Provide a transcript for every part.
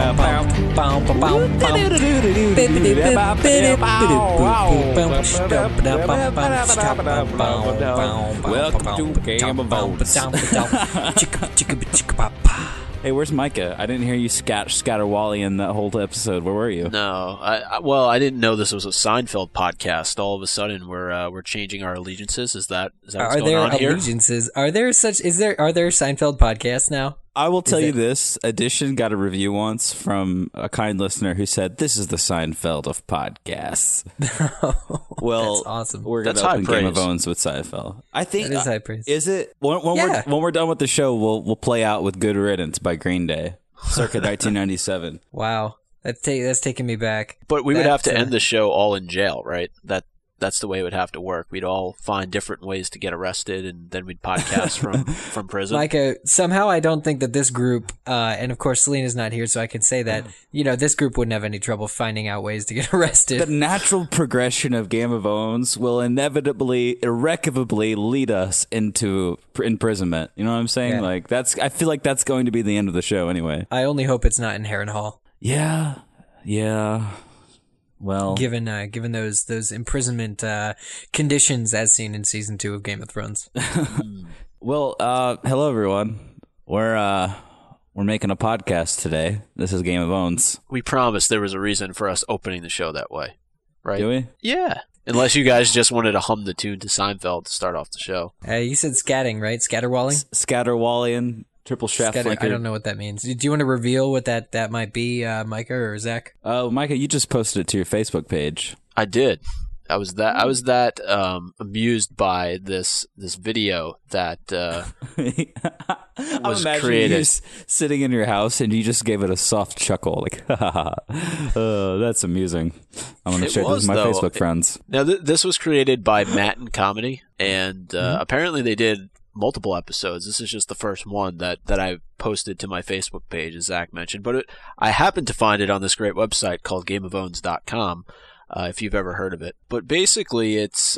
Welcome to Game of Owns. Hey, where's Micah? I didn't hear you scatterwally in that whole episode. Where were you? No, I didn't know this was a Seinfeld podcast. All of a sudden, we're changing our allegiances. Is that what's going on here? Are there allegiances? Are there Seinfeld podcasts now? I will tell you this. Edition got a review once from a kind listener who said, "This is the Seinfeld of podcasts." Well, that's awesome. We're going to open Game of Owns with Seinfeld. I think that is high praise. Is it? When we're done with the show, we'll play out with "Good Riddance" by Green Day, circa 1997. Wow, that's taking me back. But we would have to end the show all in jail, right? That's the way it would have to work. We'd all find different ways to get arrested, and then we'd podcast from prison. Micah, somehow I don't think that this group, and of course Selena's not here, so I can say that, this group wouldn't have any trouble finding out ways to get arrested. The natural progression of Game of Owns will irrevocably lead us into imprisonment. You know what I'm saying? Yeah. I feel like that's going to be the end of the show anyway. I only hope it's not in Harrenhal. Yeah. Well, given those imprisonment conditions as seen in season 2 of Game of Thrones. Well, hello everyone. We're making a podcast today. This is Game of Owns. We promised there was a reason for us opening the show that way, right? Do we? Yeah. Unless you guys just wanted to hum the tune to Seinfeld to start off the show. You said scatting, right? Scatterwalling. Scatterwalling. Triple chef. I don't know what that means. Do you want to reveal what that might be, Micah or Zach? Micah, you just posted it to your Facebook page. I did. I was that amused by this video that was created. You sitting in your house and you just gave it a soft chuckle, like, "Ha ha, that's amusing." I'm going to share this with my Facebook friends. Now, this was created by Matt and Comedy, and apparently they did multiple episodes. This is just the first one that I posted to my Facebook page, as Zach mentioned. But I happened to find it on this great website called GameOfOwns.com, if you've ever heard of it. But basically, it's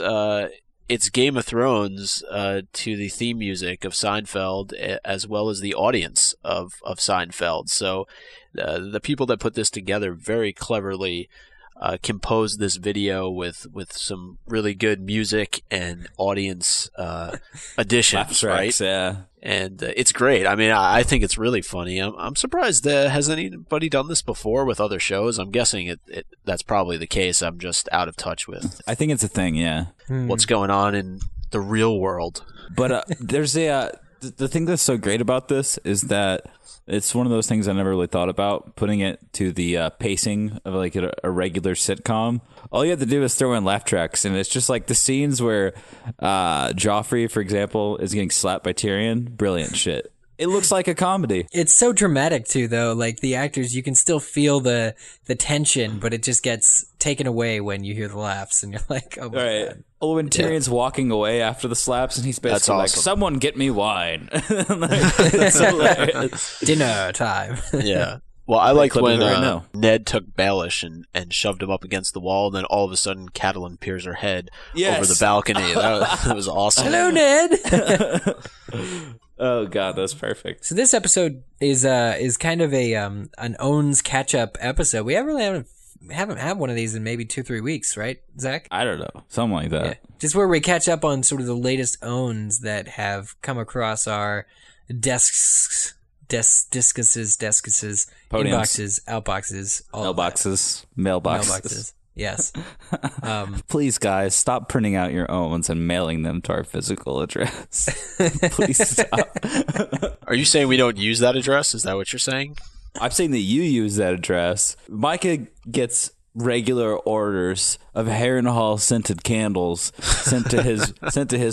Game of Thrones to the theme music of Seinfeld, as well as the audience of Seinfeld. So the people that put this together very cleverly composed this video with some really good music and audience additions, tracks, right? Yeah. And it's great. I mean, I think it's really funny. I'm surprised that has anybody done this before with other shows. I'm guessing it that's probably the case. I'm just out of touch with. I think it's a thing. Yeah. What's going on in the real world? But there's the thing that's so great about this is that it's one of those things I never really thought about, putting it to the pacing of like a regular sitcom. All you have to do is throw in laugh tracks, and it's just like the scenes where Joffrey, for example, is getting slapped by Tyrion. Brilliant shit. It looks like a comedy. It's so dramatic too, though. Like the actors, you can still feel the tension, but it just gets taken away when you hear the laughs, and you're like, "Oh my god!" Oh, when Tyrion's walking away after the slaps, and he's basically like, "Someone get me wine." Dinner time. Yeah. Well, I liked when Ned took Baelish and shoved him up against the wall, and then all of a sudden Catelyn peers her head over the balcony. That was awesome. Hello, Ned. Oh god, that's perfect. So this episode is kind of a an Owns catch up episode. We haven't had one of these in maybe 2-3 weeks, right, Zach? I don't know, something like that. Yeah. Just where we catch up on sort of the latest Owns that have come across our desks, inboxes, outboxes, mailboxes. Yes. Please, guys, stop printing out your Owns and mailing them to our physical address. Please stop. Are you saying we don't use that address? Is that what you're saying? I'm saying that you use that address. Micah gets regular orders of Harrenhal scented candles sent to his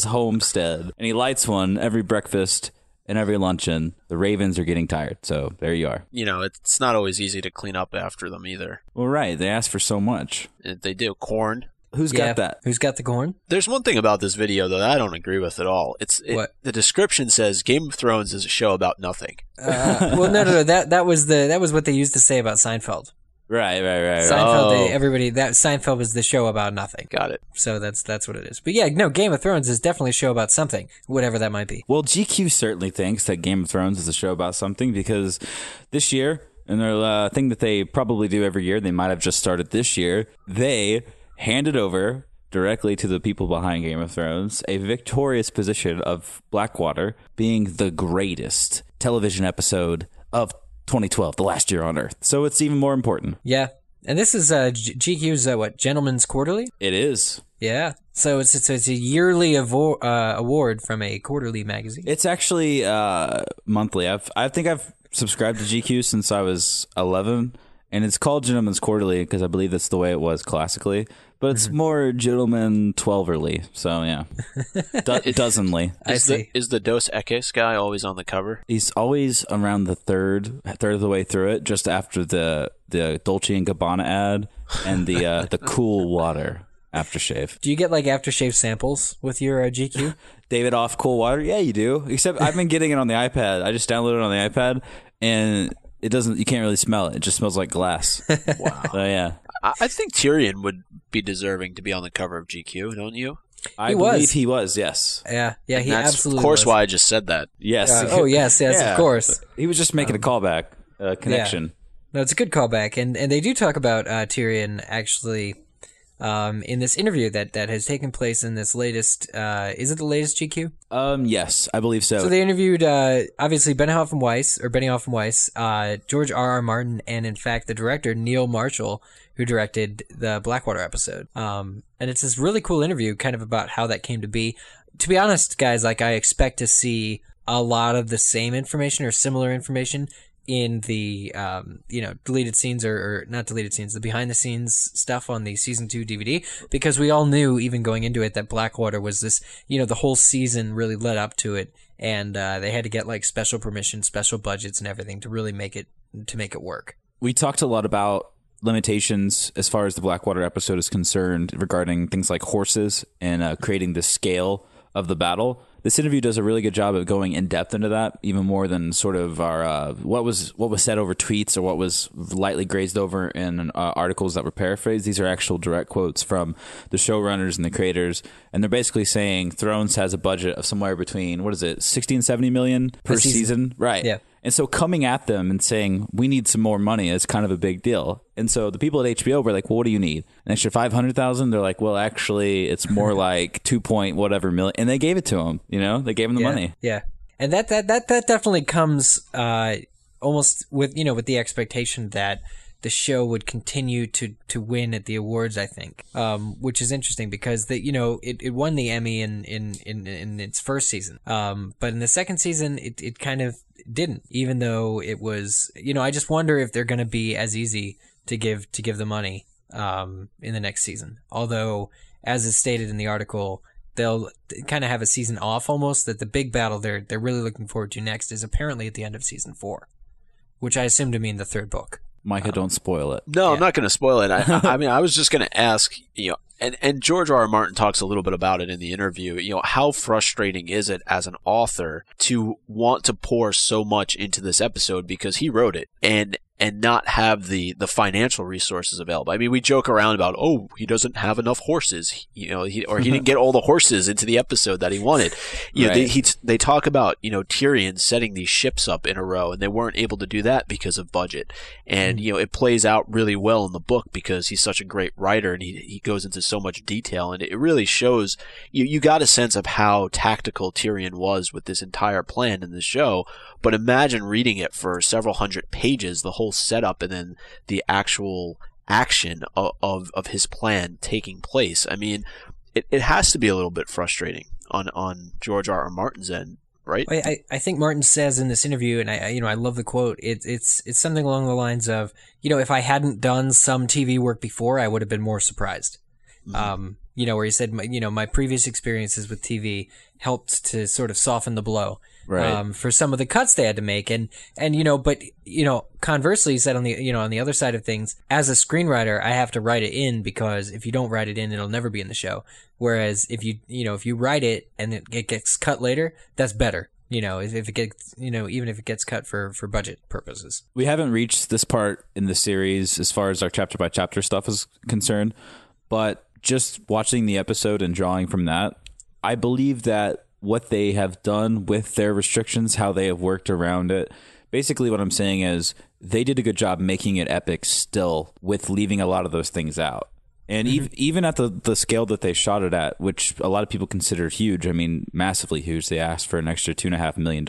homestead, and he lights one every breakfast and every luncheon. The ravens are getting tired, so there you are. It's not always easy to clean up after them either. Well, right. They ask for so much. They do. Corn. Who's got that? Who's got the corn? There's one thing about this video, though, that I don't agree with at all. What? The description says Game of Thrones is a show about nothing. Well, no. That was what they used to say about Seinfeld. Right. Seinfeld, Seinfeld was the show about nothing. Got it. So that's what it is. But yeah, no, Game of Thrones is definitely a show about something, whatever that might be. Well, GQ certainly thinks that Game of Thrones is a show about something, because this year and their thing that they probably do every year, they might have just started this year, they handed over directly to the people behind Game of Thrones a victorious position of Blackwater being the greatest television episode of 2012, the last year on Earth. So it's even more important. Yeah. And this is GQ's, what, Gentleman's Quarterly? It is. Yeah. So it's a yearly award from a quarterly magazine. It's actually monthly. I think I've subscribed to GQ since I was 11, and it's called Gentleman's Quarterly because I believe that's the way it was classically, but it's more Gentleman 12-erly, so yeah. Dozenly. Is the Dos Equis guy always on the cover? He's always around the third of the way through it, just after the Dolce & Gabbana ad and the cool water aftershave. Do you get like aftershave samples with your GQ? David Off cool water? Yeah, you do. Except I've been getting it on the iPad. I just downloaded it on the iPad, and it doesn't. You can't really smell it. It just smells like glass. Wow. So, yeah. I think Tyrion would be deserving to be on the cover of GQ, don't you? I believe he was. Yes. Yeah. Yeah. He absolutely. Of course, was. Why I just said that. Yes. Oh, yes. Yes. Yeah. Of course. He was just making a callback connection. Yeah. No, it's a good callback, and they do talk about Tyrion actually. In this interview that has taken place in this latest, is it the latest GQ? Yes, I believe so. So they interviewed, obviously Benioff and Weiss, George R. R. Martin, and in fact the director, Neil Marshall, who directed the Blackwater episode. And it's this really cool interview kind of about how that came to be. To be honest, guys, like I expect to see a lot of the same information or similar information in the deleted scenes or not deleted scenes, the behind the scenes stuff on the season 2 DVD, because we all knew even going into it that Blackwater was this, the whole season really led up to it, and they had to get like special permission, special budgets and everything to really make it work. We talked a lot about limitations as far as the Blackwater episode is concerned regarding things like horses and creating the scale of the battle. This interview does a really good job of going in depth into that, even more than sort of our what was said over tweets or what was lightly grazed over in articles that were paraphrased. These are actual direct quotes from the showrunners and the creators, and they're basically saying Thrones has a budget of somewhere between, what is it, 60 and 70 million per season? Right. Yeah. And so coming at them and saying, we need some more money is kind of a big deal. And so the people at HBO were like, well, what do you need? An extra 500,000? They're like, well, actually, it's more like 2 point whatever million. And they gave it to them, they gave them the money. Yeah. And that definitely comes almost with, with the expectation that the show would continue to win at the awards, I think, which is interesting because it won the Emmy in its first season. But in the second season, it kind of didn't, even though it was, I just wonder if they're going to be as easy to give the money in the next season. Although, as is stated in the article, they'll kind of have a season off almost, that the big battle they're really looking forward to next is apparently at the end of season 4, which I assume to mean the third book. Micah, don't spoil it. No, yeah. I'm not going to spoil it. I mean, I was just going to ask, and George R. R. Martin talks a little bit about it in the interview, how frustrating is it as an author to want to pour so much into this episode because he wrote it and not have the financial resources available. I mean, we joke around about, he doesn't have enough horses, he didn't get all the horses into the episode that he wanted. Right. They talk about, Tyrion setting these ships up in a row, and they weren't able to do that because of budget. And, it plays out really well in the book because he's such a great writer, and he goes into so much detail, and it really shows, you got a sense of how tactical Tyrion was with this entire plan in the show. But imagine reading it for several hundred pages, the whole setup and then the actual action of his plan taking place. I mean, it has to be a little bit frustrating on George R. R. Martin's end, right? I think Martin says in this interview, and I love the quote, it's something along the lines of, if I hadn't done some TV work before, I would have been more surprised. Mm-hmm. Where he said, my previous experiences with TV helped to sort of soften the blow. Right. For some of the cuts they had to make. And conversely, he said on the other side of things, as a screenwriter, I have to write it in, because if you don't write it in, it'll never be in the show. Whereas if you write it and it gets cut later, that's better. If it gets, even if it gets cut for budget purposes. We haven't reached this part in the series as far as our chapter by chapter stuff is concerned, but just watching the episode and drawing from that, I believe that what they have done with their restrictions, how they have worked around it. Basically what I'm saying is they did a good job making it epic still with leaving a lot of those things out. And even at the scale that they shot it at, which a lot of people consider huge, I mean, massively huge, they asked for an extra $2.5 million,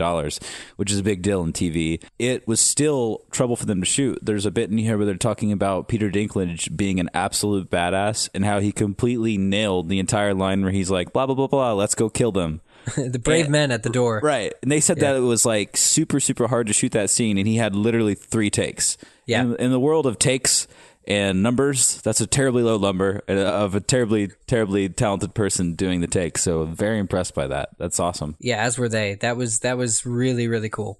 which is a big deal in TV. It was still trouble for them to shoot. There's a bit in here where they're talking about Peter Dinklage being an absolute badass and how he completely nailed the entire line where he's like, blah, blah, blah, blah, let's go kill them. The brave men at the door. Right. And they said that it was like super, super hard to shoot that scene. And he had literally 3 takes. Yeah. In the world of takes and numbers, that's a terribly low number of a terribly, terribly talented person doing the take. So very impressed by that. That's awesome. Yeah, as were they. That was really, really cool.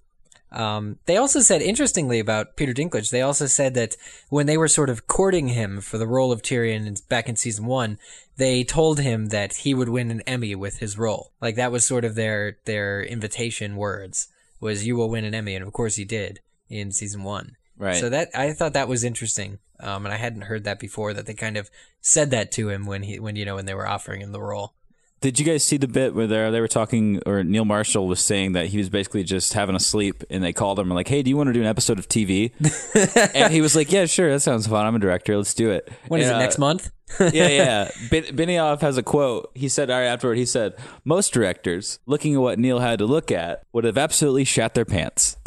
They also said, interestingly about Peter Dinklage, they also said that when they were sort of courting him for the role of Tyrion back in season 1, they told him that he would win an Emmy with his role. Like, that was sort of their invitation words, was you will win an Emmy. And of course he did in season 1. Right. So that, I thought that was interesting. And I hadn't heard that before, that they kind of said that to him when they were offering him the role. Did you guys see the bit where they were talking, or Neil Marshall was saying that he was basically just having a sleep, and they called him and like, hey, do you want to do an episode of TV? And he was like, yeah, sure. That sounds fun. I'm a director. Let's do it. When is it, next month? Yeah. Benioff has a quote. He said, all right, afterward, he said, most directors, looking at what Neil had to look at, would have absolutely shat their pants.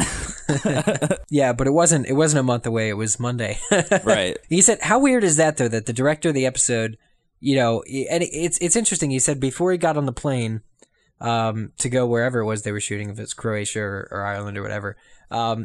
Yeah, but it wasn't a month away. It was Monday. Right. He said, how weird is that, though, that the director of the episode... You know, and it's interesting. He said before he got on the plane to go wherever it was they were shooting, if it's Croatia or Ireland or whatever,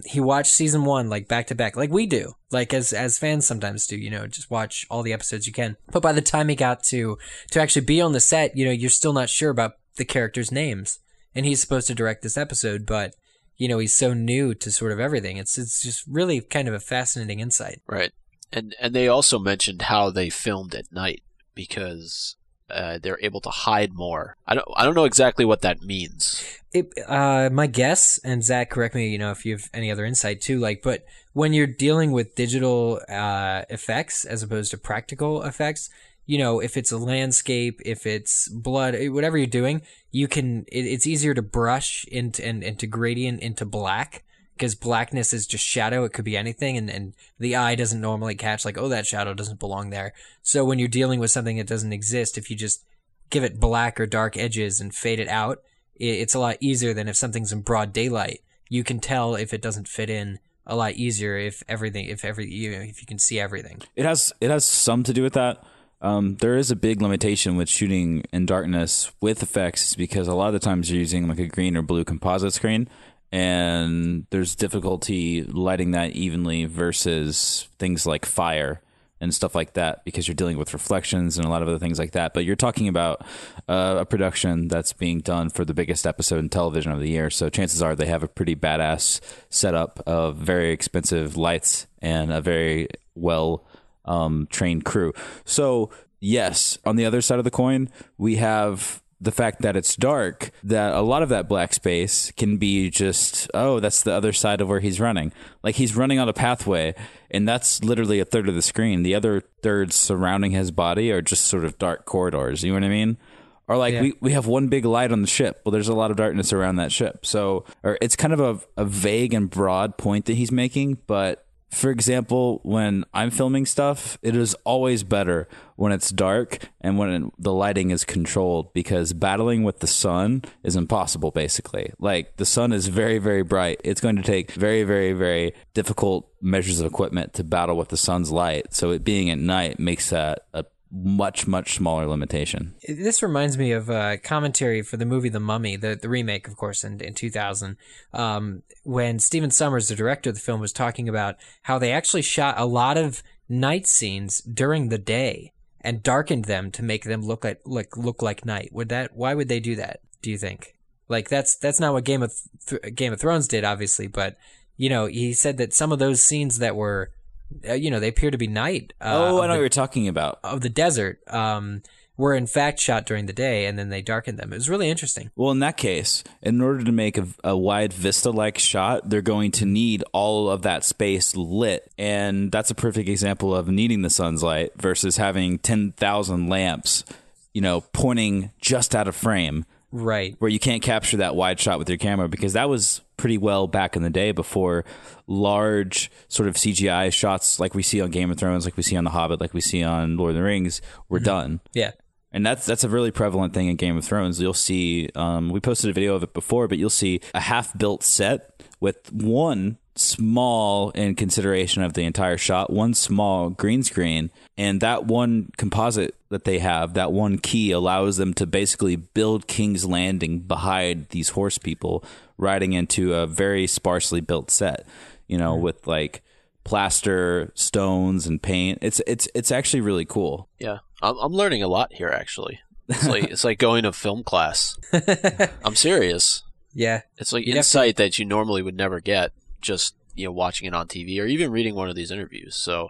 he watched season 1 like back to back, like we do, like as fans sometimes do. You know, just watch all the episodes you can. But by the time he got to actually be on the set, you know, you're still not sure about the characters' names, and he's supposed to direct this episode, but you know, he's so new to sort of everything. It's just really kind of a fascinating insight, right? And they also mentioned how they filmed at night, because they're able to hide more. I don't know exactly what that means. My guess, and Zach, correct me, you know, if you have any other insight too. Like, but when you're dealing with digital effects as opposed to practical effects, you know, if it's a landscape, if it's blood, whatever you're doing, you can. It's easier to brush into and to gradient into black, because blackness is just shadow. It could be anything, and the eye doesn't normally catch, like, oh, that shadow doesn't belong there. So when you're dealing with something that doesn't exist, if you just give it black or dark edges and fade it out, it's a lot easier than if something's in broad daylight. You can tell if it doesn't fit in a lot easier if you can see everything. It has some to do with that. There is a big limitation with shooting in darkness with effects, because a lot of the times you're using like a green or blue composite screen, and there's difficulty lighting that evenly versus things like fire and stuff like that, because you're dealing with reflections and a lot of other things like that. But you're talking about a production that's being done for the biggest episode in television of the year, so chances are they have a pretty badass setup of very expensive lights and a very well trained crew. So yes, on the other side of the coin, we have the fact that it's dark, that a lot of that black space can be just, oh, that's the other side of where he's running. Like, he's running on a pathway, and that's literally a third of the screen. The other thirds surrounding his body are just sort of dark corridors. You know what I mean? Or like, we have one big light on the ship. Well, there's a lot of darkness around that ship. So, or it's kind of a vague and broad point that he's making, but... For example, when I'm filming stuff, it is always better when it's dark and when the lighting is controlled, because battling with the sun is impossible, basically. Like, the sun is very, very bright. It's going to take very, very, very difficult measures of equipment to battle with the sun's light. So it being at night makes that a much, much smaller limitation. This reminds me of a commentary for the movie The Mummy, the remake, of course, in 2000, when Stephen Summers, the director of the film, was talking about how they actually shot a lot of night scenes during the day and darkened them to make them look like night. Why would they do that, do you think? Like, that's not what Game of Thrones did, obviously, but, you know, he said that some of those scenes that were, you know, they appear to be night. I know what you're talking about. Of the desert, were in fact shot during the day, and then they darkened them. It was really interesting. Well, in that case, in order to make a wide vista-like shot, they're going to need all of that space lit. And that's a perfect example of needing the sun's light versus having 10,000 lamps, you know, pointing just out of frame. Right. Where you can't capture that wide shot with your camera, because that was pretty well back in the day before large sort of CGI shots like we see on Game of Thrones, like we see on The Hobbit, like we see on Lord of the Rings were done. Yeah. And that's a really prevalent thing in Game of Thrones. You'll see, we posted a video of it before, but you'll see a half-built set with one small, in consideration of the entire shot, one small green screen. And that one composite that they have, that one key, allows them to basically build King's Landing behind these horse people riding into a very sparsely built set, you know, with like plaster, stones, and paint. It's actually really cool. Yeah. I'm learning a lot here, actually. It's like going to film class. I'm serious. Yeah. It's like insight that you normally would never get just, you know, watching it on TV or even reading one of these interviews. So,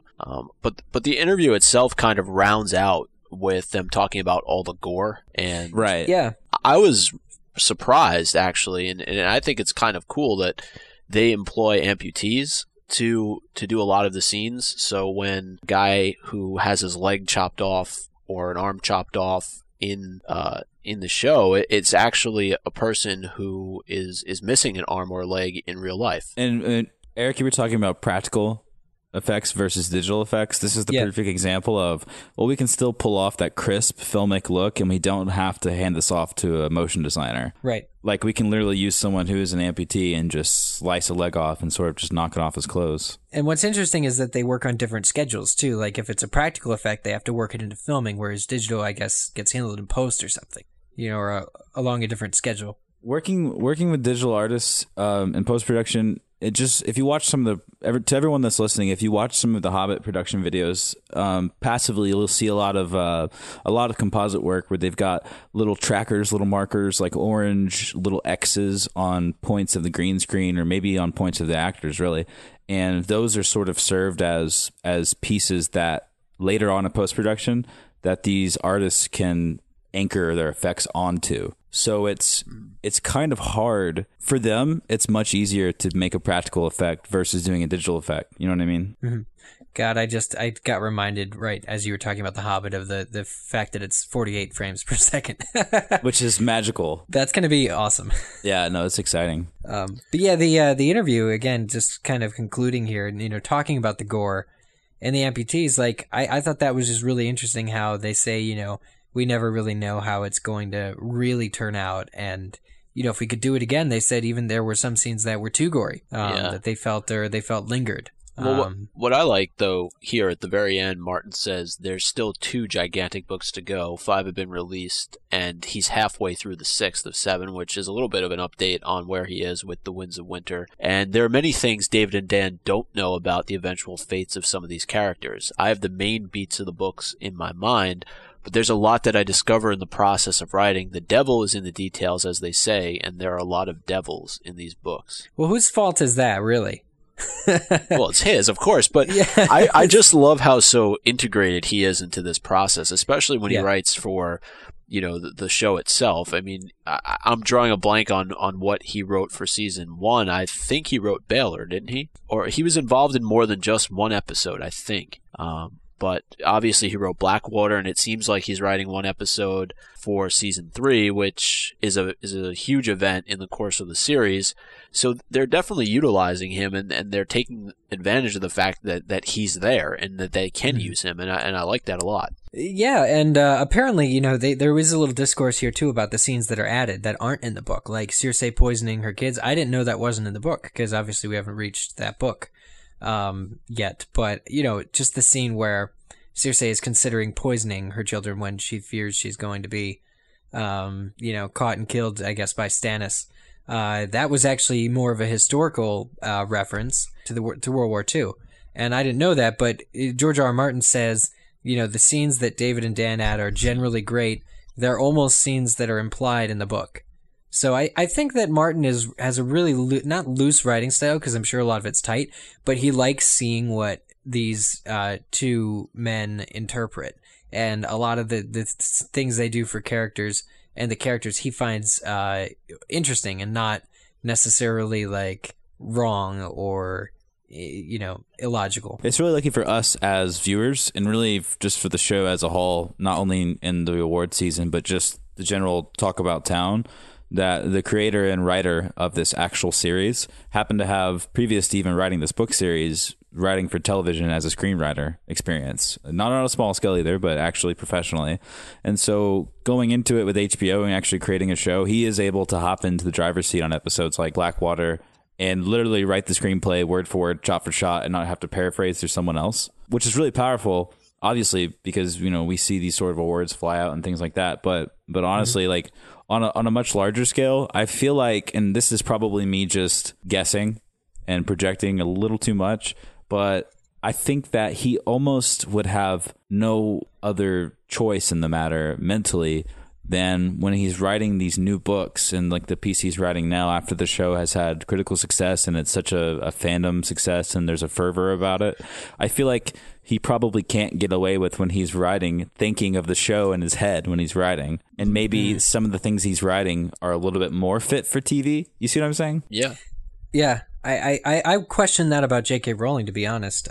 but the interview itself kind of rounds out with them talking about all the gore. And right. Yeah. I was surprised, actually, and I think it's kind of cool that they employ amputees to do a lot of the scenes. So when a guy who has his leg chopped off or an arm chopped off in the show, it's actually a person who is missing an arm or a leg in real life. And Eric, you were talking about practical effects versus digital effects. This is the perfect example of, well, we can still pull off that crisp filmic look and we don't have to hand this off to a motion designer. Right. Like we can literally use someone who is an amputee and just slice a leg off and sort of just knock it off his clothes. And what's interesting is that they work on different schedules too. Like if it's a practical effect, they have to work it into filming, whereas digital, I guess, gets handled in post or something, you know, or along a different schedule. Working with digital artists in post-production, it just, if you watch some of to everyone that's listening, if you watch some of the Hobbit production videos passively, you'll see a lot of composite work where they've got little trackers, little markers, like orange little X's on points of the green screen or maybe on points of the actors, really. And those are sort of served as pieces that later on in post-production that these artists can anchor their effects onto. So it's kind of hard for them. It's much easier to make a practical effect versus doing a digital effect. You know what I mean? Mm-hmm. God, I got reminded right as you were talking about The Hobbit of the fact that it's 48 frames per second, which is magical. That's going to be awesome. Yeah, no, it's exciting. But yeah, the interview again, just kind of concluding here, and you know, talking about the gore and the amputees. Like I thought that was just really interesting how they say, you know, we never really know how it's going to really turn out. And, you know, if we could do it again, they said even there were some scenes that were too gory, that they felt lingered. Well, what I like, though, here at the very end, Martin says there's still 2 gigantic books to go. 5 have been released, and he's halfway through the 6th of 7, which is a little bit of an update on where he is with The Winds of Winter. And there are many things David and Dan don't know about the eventual fates of some of these characters. I have the main beats of the books in my mind, but there's a lot that I discover in the process of writing. The devil is in the details, as they say, and there are a lot of devils in these books. Well, whose fault is that, really? Well, it's his, of course, but yeah. I just love how so integrated he is into this process, especially when he writes for, you know, the show itself. I mean, I'm drawing a blank on what he wrote for season 1. I think he wrote Baylor, didn't he? Or he was involved in more than just one episode, I think. But obviously he wrote Blackwater, and it seems like he's writing one episode for season 3, which is a huge event in the course of the series. So they're definitely utilizing him, and they're taking advantage of the fact that he's there and that they can use him, and I like that a lot. Yeah, and apparently, you know, there is a little discourse here too about the scenes that are added that aren't in the book, like Cersei poisoning her kids. I didn't know that wasn't in the book because obviously we haven't reached that book yet, but you know, just the scene where Cersei is considering poisoning her children when she fears she's going to be you know, caught and killed, I guess, by Stannis. That was actually more of a historical reference to World War II, and I didn't know that, but George R. R. Martin says, you know, the scenes that David and Dan add are generally great. They're almost scenes that are implied in the book. So I think that Martin has a really not loose writing style, because I'm sure a lot of it's tight, but he likes seeing what these 2 men interpret, and a lot of the things they do for characters and the characters he finds interesting and not necessarily like wrong or, you know, illogical. It's really lucky for us as viewers, and really just for the show as a whole, not only in the award season but just the general talk about town, that the creator and writer of this actual series happened to have, previous to even writing this book series, writing for television as a screenwriter experience, not on a small scale either, but actually professionally. And so going into it with HBO and actually creating a show, he is able to hop into the driver's seat on episodes like Blackwater and literally write the screenplay word for word, shot for shot, and not have to paraphrase through someone else, which is really powerful, obviously, because, you know, we see these sort of awards fly out and things like that. But honestly, mm-hmm. like on a much larger scale, I feel like, and this is probably me just guessing and projecting a little too much, but I think that he almost would have no other choice in the matter mentally than when he's writing these new books and like the piece he's writing now after the show has had critical success and it's such a fandom success and there's a fervor about it. I feel like he probably can't get away with, when he's writing, thinking of the show in his head when he's writing. And maybe some of the things he's writing are a little bit more fit for TV. You see what I'm saying? Yeah. Yeah. I question that about J.K. Rowling, to be honest,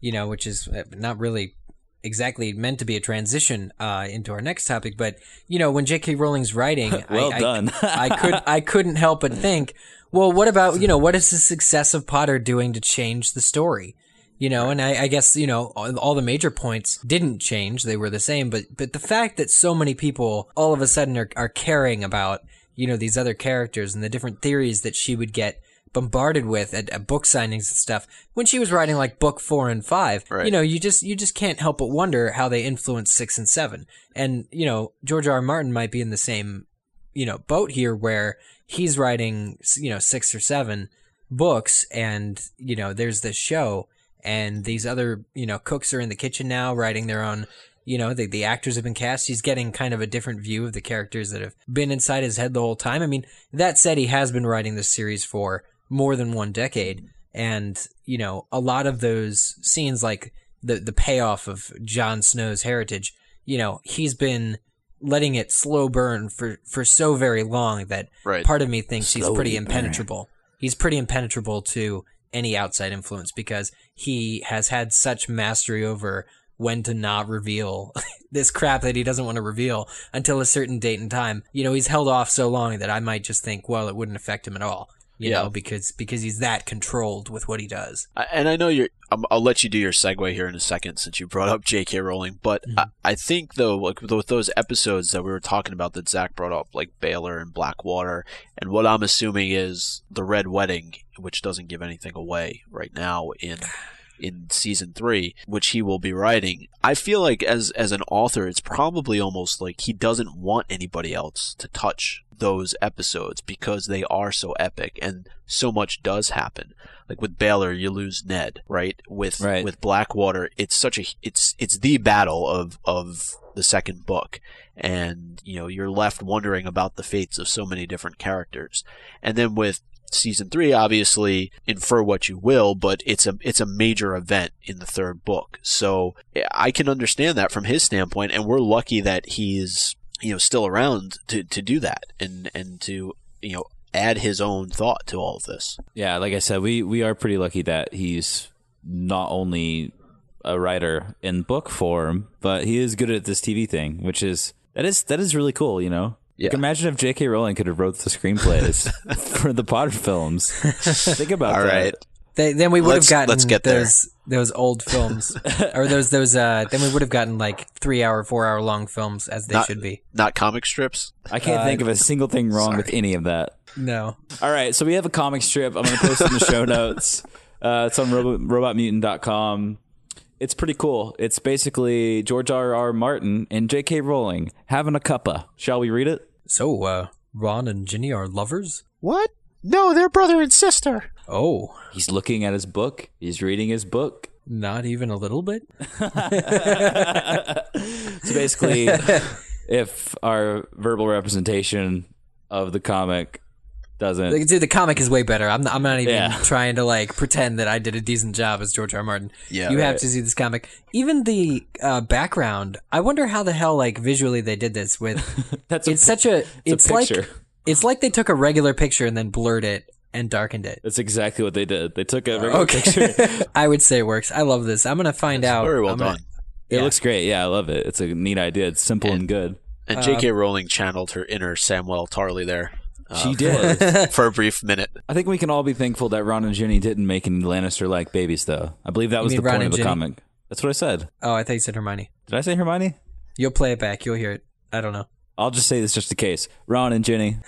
you know, which is not really exactly meant to be a transition into our next topic. But, you know, when J.K. Rowling's writing, well done. I couldn't help but think, well, what about, you know, what is the success of Potter doing to change the story? You know, and I guess, you know, all the major points didn't change. They were the same. But the fact that so many people all of a sudden are caring about, you know, these other characters and the different theories that she would get bombarded with at book signings and stuff when she was writing like book 4 and 5, right. You know, you just can't help but wonder how they influenced 6 and 7. And, you know, George R. R. Martin might be in the same, you know, boat here where he's writing, you know, 6 or 7 books and, you know, there's this show and these other, you know, cooks are in the kitchen now writing their own, you know, the actors have been cast. He's getting kind of a different view of the characters that have been inside his head the whole time. I mean, that said, he has been writing this series for more than 1 decade. And, you know, a lot of those scenes, like the payoff of Jon Snow's heritage, you know, he's been letting it slow burn for so very long that right. part of me thinks he's pretty impenetrable. He's pretty impenetrable to any outside influence because he has had such mastery over when to not reveal this crap that he doesn't want to reveal until a certain date and time. You know, he's held off so long that I might just think, well, it wouldn't affect him at all. You know, because he's that controlled with what he does. And I know I'll let you do your segue here in a second since you brought up J.K. Rowling. But mm-hmm. I think, though, like with those episodes that we were talking about that Zach brought up, like Baylor and Blackwater, and what I'm assuming is the Red Wedding, which doesn't give anything away right now in season 3, which he will be writing. I feel like as an author, it's probably almost like he doesn't want anybody else to touch those episodes because they are so epic and so much does happen. Like with Baylor, you lose Ned, right? With Blackwater, it's such a it's the battle of the second book, and you know you're left wondering about the fates of so many different characters. And then with season 3, obviously, infer what you will, but it's a major event in the third book. So I can understand that from his standpoint, and we're lucky that he's, you know, still around to do that and to, you know, add his own thought to all of this. Yeah, like I said, we are pretty lucky that he's not only a writer in book form, but he is good at this TV thing, which is that is really cool, you know. Yeah. Like imagine if J.K. Rowling could have wrote the screenplays for the Potter films. Think about all that. All right. Then we would have gotten those old films, or those. Then we would have gotten like 3 hour, 4 hour long films as they should be. Not comic strips. I can't think of a single thing wrong with any of that. No. All right, so we have a comic strip. I'm going to post it in the show notes. It's on robotmutant.com. It's pretty cool. It's basically George R. R. Martin and J.K. Rowling having a cuppa. Shall we read it? So, Ron and Ginny are lovers? What? No, they're brother and sister. Oh. He's looking at his book. He's reading his book. Not even a little bit? So basically, if our verbal representation of the comic doesn't... Dude, the comic is way better. I'm not even trying to like pretend that I did a decent job as George R. R. Martin. Yeah, you have to see this comic. Even the background, I wonder how the hell like visually they did this with... It's like they took a regular picture and then blurred it and darkened it. That's exactly what they did. They took a regular picture. I would say it works. I love this. It looks great. Yeah, I love it. It's a neat idea. It's simple and good. And J.K. Rowling channeled her inner Samwell Tarly there. She did. For a brief minute. I think we can all be thankful that Ron and Ginny didn't make any Lannister-like babies, though. I believe that was the point of the comic. That's what I said. Oh, I thought you said Hermione. Did I say Hermione? You'll play it back. You'll hear it. I don't know. I'll just say this just in case. Ron and Ginny.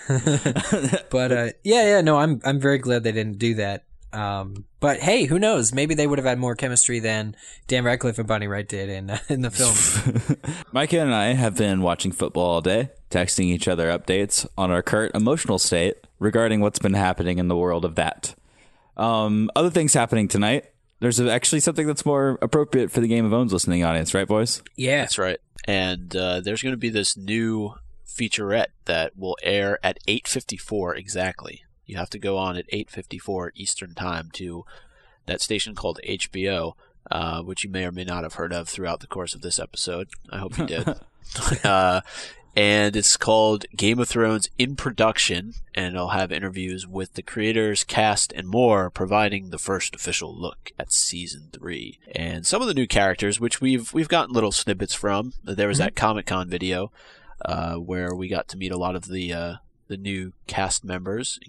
But no, I'm very glad they didn't do that. But hey, who knows? Maybe they would have had more chemistry than Dan Radcliffe and Bonnie Wright did in the film. Micah and I have been watching football all day, texting each other updates on our current emotional state regarding what's been happening in the world of that. Other things happening tonight. There's actually something that's more appropriate for the Game of Owns listening audience, right, boys? Yeah. That's right. And there's going to be this new featurette that will air at 8:54 exactly. You have to go on at 8:54 Eastern Time to that station called HBO, which you may or may not have heard of throughout the course of this episode. I hope you did. And it's called Game of Thrones in Production, and it'll have interviews with the creators, cast, and more, providing the first official look at Season 3. And some of the new characters, which we've gotten little snippets from. There was that Comic-Con video where we got to meet a lot of the new cast members,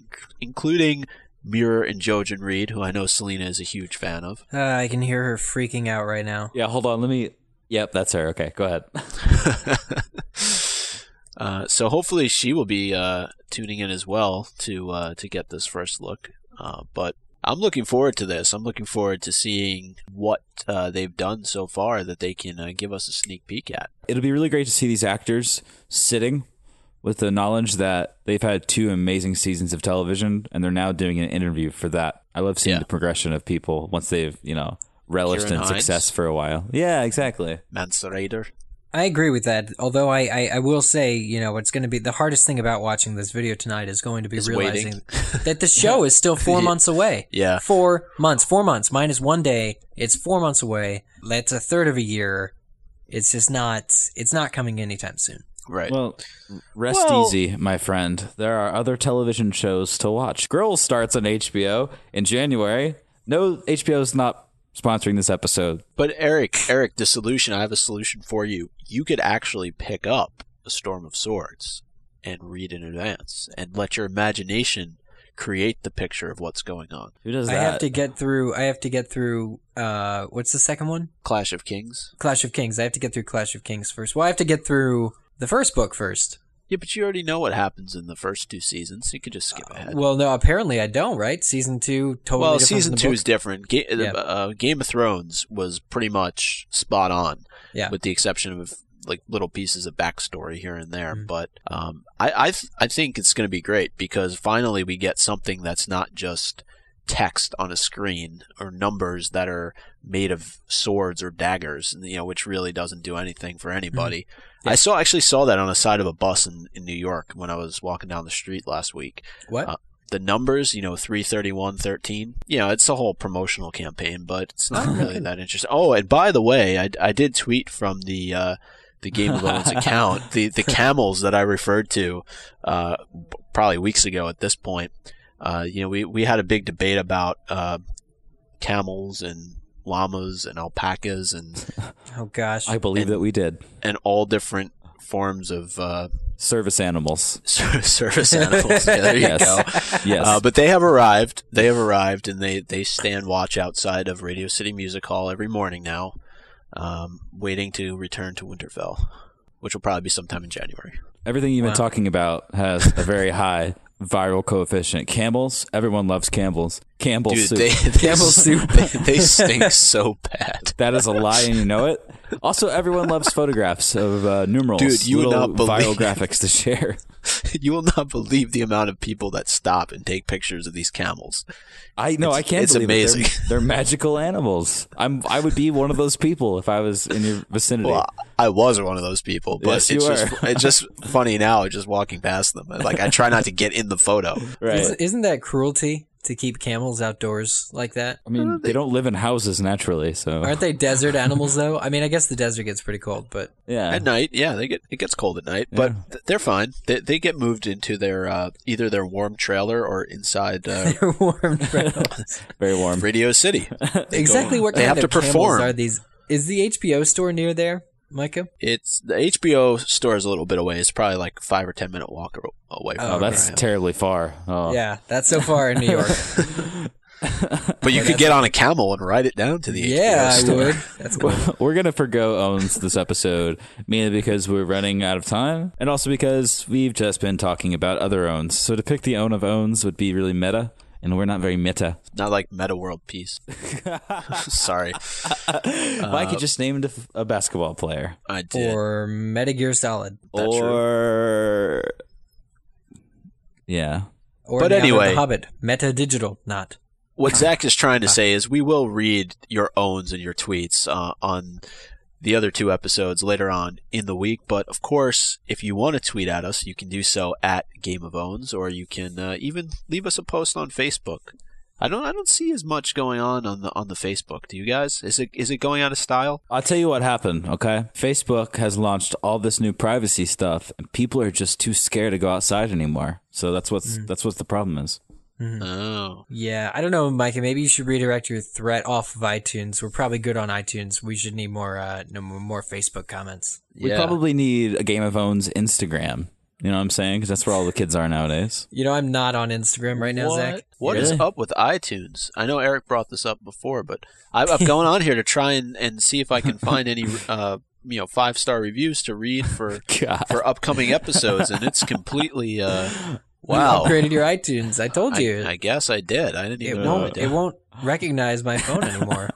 including Mirror and Jojen Reed, who I know Selena is a huge fan of. I can hear her freaking out right now. Yeah, hold on. Yep, that's her. Okay, go ahead. So hopefully she will be tuning in as well to get this first look. But I'm looking forward to this. I'm looking forward to seeing what they've done so far that they can give us a sneak peek at. It'll be really great to see these actors sitting with the knowledge that they've had two amazing seasons of television, and they're now doing an interview for that. I love seeing the progression of people once they've, relished in success for a while. Yeah, exactly. Mansurader. I agree with that, although I will say, it's going to be the hardest thing about watching this video tonight is going to be realizing that the show is still 4 months away. Yeah. 4 months. 4 months minus 1 day. It's 4 months away. That's a third of a year. It's just not coming anytime soon. Right. Well, easy, my friend. There are other television shows to watch. Girls starts on HBO in January. No, HBO's not sponsoring this episode. But Eric, the solution, I have a solution for you. You could actually pick up A Storm of Swords and read in advance and let your imagination create the picture of what's going on. Who does that? I have to get through what's the second one? Clash of Kings. I have to get through Clash of Kings first. Well, I have to get through the first book first. Yeah, but you already know what happens in the first two seasons. You could just skip ahead. Well, no, apparently I don't, right? Season 2, totally different. Well, Season 2 is different. Game of Thrones was pretty much spot on, with the exception of little pieces of backstory here and there. Mm-hmm. But I think it's going to be great because finally we get something that's not just text on a screen or numbers that are made of swords or daggers, which really doesn't do anything for anybody. Mm-hmm. I actually saw that on the side of a bus in New York when I was walking down the street last week. What? The numbers, 33113. It's a whole promotional campaign, but it's not really that interesting. Oh, and by the way, I did tweet from the Game of Owns account the camels that I referred to probably weeks ago at this point. We had a big debate about camels and llamas and alpacas and I believe that we did, and all different forms of service animals. Service animals. Yeah, there you go. Yes. But they have arrived. And they stand watch outside of Radio City Music Hall every morning now, waiting to return to Winterfell, which will probably be sometime in January. Everything you've been talking about has a very high viral coefficient. Campbell's, everyone loves Campbell's. Campbell's soup. Campbell's soup. They stink so bad. That is a lie, and you know it. Also, everyone loves photographs of numerals. Dude, you will not believe viral graphics to share. You will not believe the amount of people that stop and take pictures of these camels. I can't believe it. It's amazing. They're magical animals. I would be one of those people if I was in your vicinity. Well, I was one of those people, but yes, it's just funny now just walking past them. I try not to get in the photo. Right. Isn't that cruelty to keep camels outdoors like that? I mean, they don't live in houses naturally, so aren't they desert animals though? I mean, I guess the desert gets pretty cold, but at night, it gets cold at night, but they're fine. They get moved into their either their warm trailer or inside their warm trailer. Very warm. Radio City. Exactly what kind of camels are these? Is the HBO store near there? Micah? It's the HBO store is a little bit away. It's probably like 5 or 10 minute walk away from. Oh, that's terribly far. Oh. Yeah, that's so far in New York. But you could get on a camel and ride it down to the HBO store. Yeah, I would. That's cool. We're going to forgo Owns this episode, mainly because we're running out of time, and also because we've just been talking about other Owns. So to pick the Own of Owns would be really meta, and we're not very meta. Not like meta world peace. Sorry. Mike, you just named a basketball player. I did. Or Meta Gear Solid. Or... yeah. Or but anyway. The Hobbit. Meta Digital. Not. What Zach is trying to say is we will read your Owns and your tweets on the other two episodes later on in the week. But, of course, if you want to tweet at us, you can do so at Game of Owns, or you can even leave us a post on Facebook. I don't see as much going on the Facebook. Do you guys? Is it going out of style? I'll tell you what happened, okay? Facebook has launched all this new privacy stuff, and people are just too scared to go outside anymore. So that's what the problem is. Mm-hmm. Oh. Yeah, I don't know, Micah. Maybe you should redirect your threat off of iTunes. We're probably good on iTunes. We should need more Facebook comments. Yeah. We probably need a Game of Owns Instagram. You know what I'm saying? Because that's where all the kids are nowadays. You know, I'm not on Instagram right now, Zach. What is up with iTunes? I know Eric brought this up before, but I'm going on here to try and see if I can find any... 5-star reviews to read for upcoming episodes, and it's completely wow. You upgraded your iTunes. I told you. I guess I did. I didn't even know. It won't recognize my phone anymore.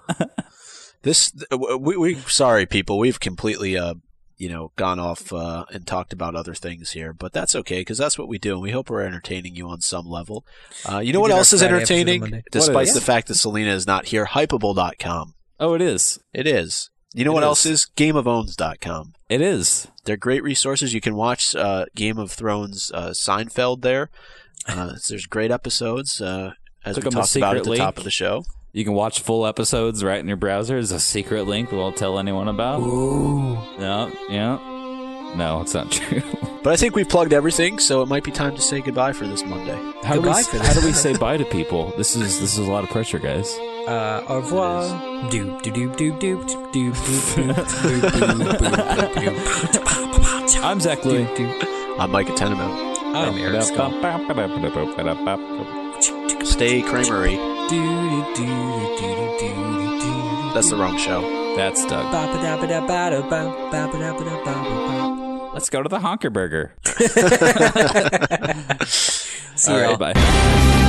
Sorry, people. We've completely gone off and talked about other things here, but that's okay because that's what we do, and we hope we're entertaining you on some level. You know what else is entertaining, despite the fact that Selena is not here? Hypeable.com. Oh, it is. It is. You know what else is? GameofOwns.com. It is. They're great resources. You can watch Game of Thrones Seinfeld there. There's great episodes, as we talked about at the top of the show. You can watch full episodes right in your browser. There's a secret link we won't tell anyone about. Ooh. Yeah. No, it's not true. But I think we've plugged everything, so it might be time to say goodbye for this Monday. How do we say bye to people? This is a lot of pressure, guys. Au revoir. Doop doop doop doop doop doop doop doop. I'm Zach Louie. I'm Micah Tenement. I'm Eric Scott. Stay Kramery. That's the wrong show. That's Doug. Let's go to the Honker Burger. See you. All right, bye.